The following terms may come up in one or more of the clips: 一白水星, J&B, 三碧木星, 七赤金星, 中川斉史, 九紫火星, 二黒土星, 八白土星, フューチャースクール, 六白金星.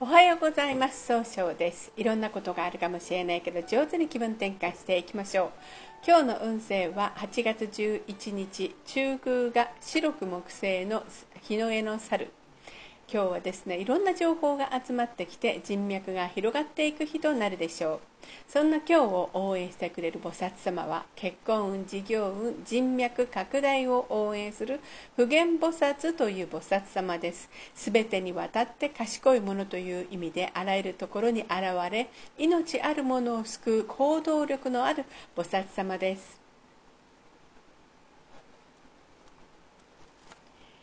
おはようございます。総称です。いろんなことがあるかもしれないけど、上手に気分転換していきましょう。今日の運勢は8月11日、中宮が白く木製の日の絵の猿。今日はですね、いろんな情報が集まってきて人脈が広がっていく日となるでしょう。そんな今日を応援してくれる菩薩様は、結婚運、事業運、人脈拡大を応援する普賢菩薩という菩薩様です。すべてにわたって賢いものという意味で、あらゆるところに現れ、命あるものを救う行動力のある菩薩様です。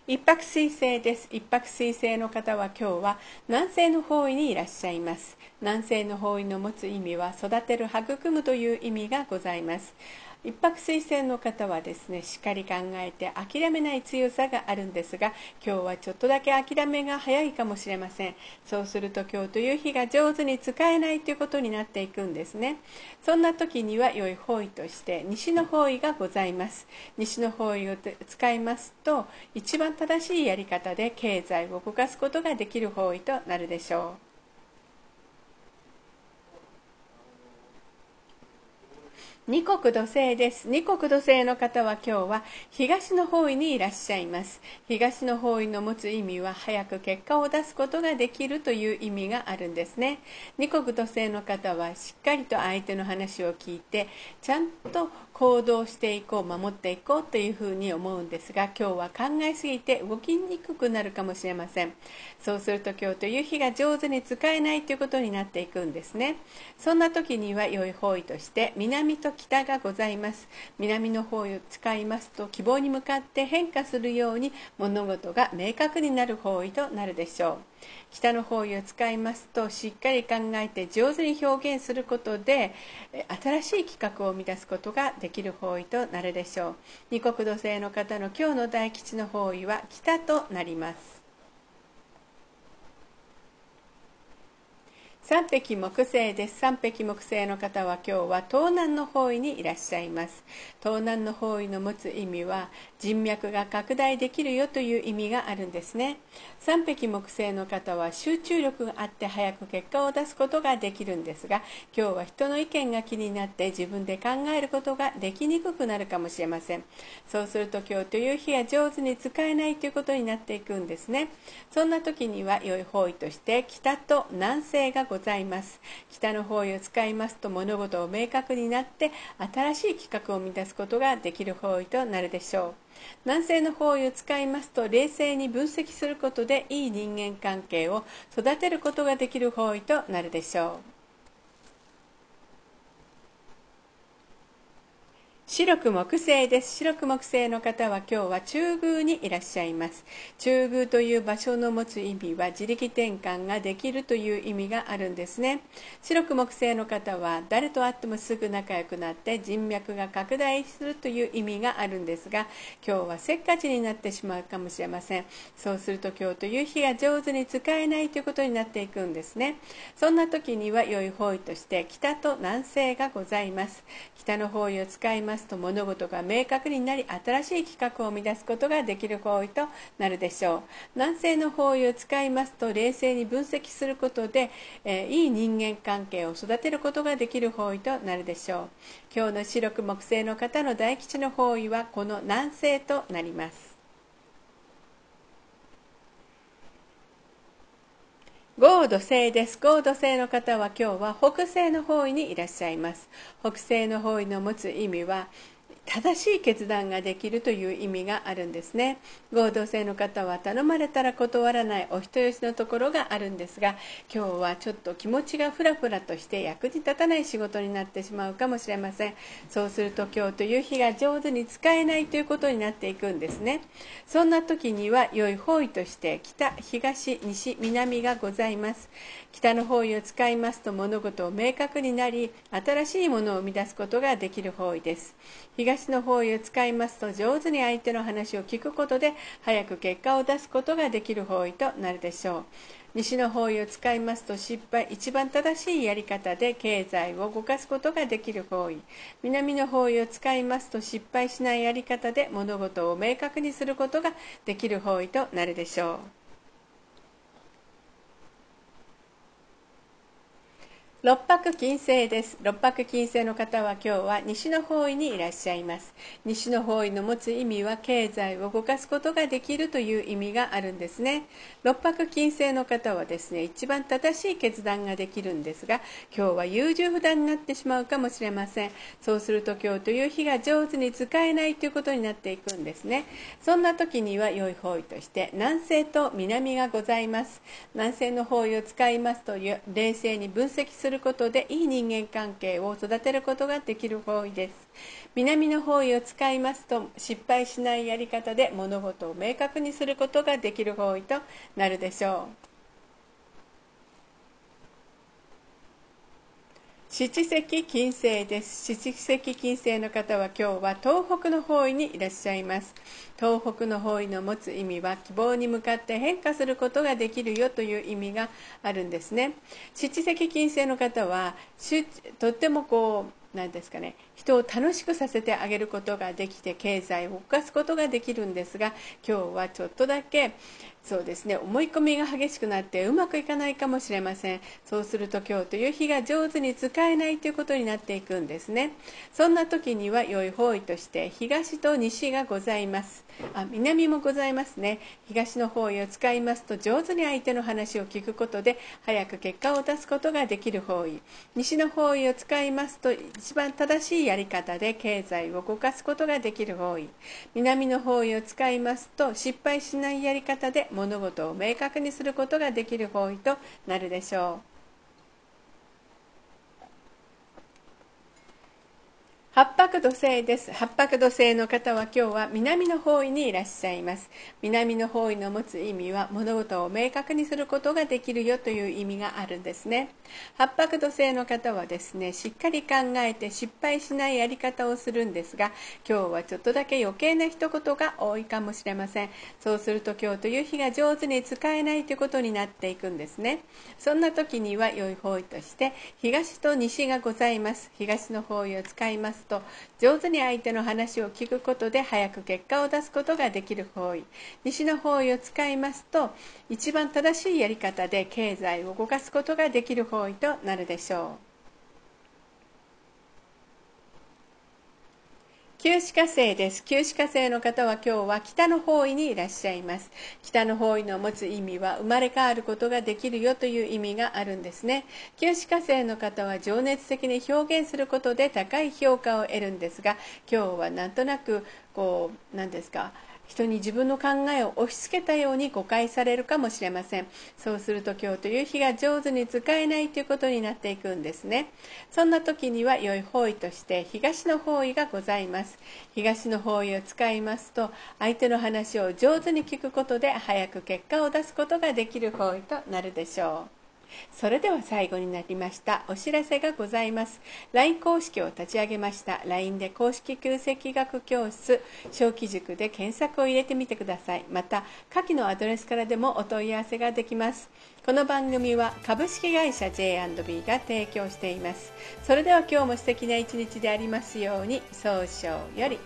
一白水星です。一白水星の方は今日は南西の方位にいらっしゃいます。南西の方位の持つ意味は、育てる、育むという意味がございます。一白水星の方はですね、しっかり考えて諦めない強さがあるんですが、今日はちょっとだけ諦めが早いかもしれません。そうすると今日という日が上手に使えないということになっていくんですね。そんな時には良い方位として西の方位がございます。西の方位を使いますと、一番正しいやり方で経済を動かすことができる方位となるでしょう。二黒土星です。二黒土星の方は今日は東の方位にいらっしゃいます。東の方位の持つ意味は、早く結果を出すことができるという意味があるんですね。二黒土星の方はしっかりと相手の話を聞いて、ちゃんと行動していこう、守っていこうというふうに思うんですが、今日は考えすぎて動きにくくなるかもしれません。そうすると今日という日が上手に使えないということになっていくんですね。そんな時には良い方位として南と北がございます。南の方を使いますと、希望に向かって変化するように物事が明確になる方位となるでしょう。北の方位を使いますと、しっかり考えて上手に表現することで、新しい企画を生み出すことができる方位となるでしょう。二黒土星の方の今日の大吉の方位は北となります。三碧木星です。三碧木星の方は今日は東南の方位にいらっしゃいます。東南の方位の持つ意味は、人脈が拡大できるよという意味があるんですね。三碧木星の方は集中力があって、早く結果を出すことができるんですが、今日は人の意見が気になって、自分で考えることができにくくなるかもしれません。そうすると今日という日が上手に使えないということになっていくんですね。そんな時には良い方位として北と南西がございます。北の方位を使いますと、物事を明確になって新しい企画を生み出すことができる方位となるでしょう。南西の方位を使いますと、冷静に分析することでいい人間関係を育てることができる方位となるでしょう。白く木星です。白く木星の方は今日は中宮にいらっしゃいます。中宮という場所の持つ意味は、自力転換ができるという意味があるんですね。白く木星の方は誰と会ってもすぐ仲良くなって、人脈が拡大するという意味があるんですが、今日はせっかちになってしまうかもしれません。そうすると今日という日が上手に使えないということになっていくんですね。そんな時には良い方位として北と南西がございます。北の方位を使いますと、物事が明確になり、新しい企画を生み出すことができる方位となるでしょう。南西の方位を使いますと、冷静に分析することで、いい人間関係を育てることができる方位となるでしょう。今日の白く木星の方の大吉の方位はこの南西となります。合土星です。合土星の方は今日は北西の方位にいらっしゃいます。北西の方位の持つ意味は、正しい決断ができるという意味があるんですね。合同性の方は頼まれたら断らない、お人よしのところがあるんですが、今日はちょっと気持ちがフラフラとして役に立たない仕事になってしまうかもしれません。そうすると今日という日が上手に使えないということになっていくんですね。そんな時には良い方位として北、東、西、南がございます。北の方位を使いますと、物事を明確になり、新しいものを生み出すことができる方位です。東の方位を使いますと、上手に相手の話を聞くことで、早く結果を出すことができる方位となるでしょう。西の方位を使いますと、一番正しいやり方で経済を動かすことができる方位。南の方位を使いますと、失敗しないやり方で物事を明確にすることができる方位となるでしょう。六白金星です。六白金星の方は今日は西の方位にいらっしゃいます。西の方位の持つ意味は経済を動かすことができるという意味があるんですね。六白金星の方はですね、一番正しい決断ができるんですが、今日は優柔不断になってしまうかもしれません。そうすると今日という日が上手に使えないということになっていくんですね。そんな時には良い方位として南西と南がございます。南西の方位を使いますという冷静に分析することでいい人間関係を育てることができる方位です。南の方位を使いますと失敗しないやり方で物事を明確にすることができる方位となるでしょう。七赤金星です。七赤金星の方は今日は東北の方位にいらっしゃいます。東北の方位の持つ意味は希望に向かって変化することができるよという意味があるんですね。七赤金星の方はとってもなんですかね、人を楽しくさせてあげることができて経済を動かすことができるんですが、今日はちょっとだけそうですね、思い込みが激しくなってうまくいかないかもしれません。そうすると今日という日が上手に使えないということになっていくんですね。そんな時には良い方位として東と西がございます。南もございますね。東の方位を使いますと上手に相手の話を聞くことで早く結果を出すことができる方位。西の方位を使いますと一番正しいやり方で経済を動かすことができる方位。南の方位を使いますと失敗しないやり方で物事を明確にすることができる方位となるでしょう。八白土星です。八白土星の方は今日は南の方位にいらっしゃいます。南の方位の持つ意味は物事を明確にすることができるよという意味があるんですね。八白土星の方はですね、しっかり考えて失敗しないやり方をするんですが、今日はちょっとだけ余計な一言が多いかもしれません。そうすると今日という日が上手に使えないということになっていくんですね。そんな時には良い方位として東と西がございます。東の方位を使いますと上手に相手の話を聞くことで早く結果を出すことができる方位。西の方位を使いますと一番正しいやり方で経済を動かすことができる方位となるでしょう。九紫火星です。九紫火星の方は今日は北の方位にいらっしゃいます。北の方位の持つ意味は生まれ変わることができるよという意味があるんですね。九紫火星の方は情熱的に表現することで高い評価を得るんですが、今日はなんとなく何ですか、人に自分の考えを押し付けたように誤解されるかもしれません。そうすると今日という日が上手に使えないということになっていくんですね。そんな時には良い方位として東の方位がございます。東の方位を使いますと相手の話を上手に聞くことで早く結果を出すことができる方位となるでしょう。それでは最後になりましたお知らせがございます。 LINE 公式を立ち上げました。 LINE で公式空席学教室小規塾で検索を入れてみてください。また下記のアドレスからでもお問い合わせができます。この番組は株式会社 J&B が提供しています。それでは今日も素敵な一日でありますように。早々より。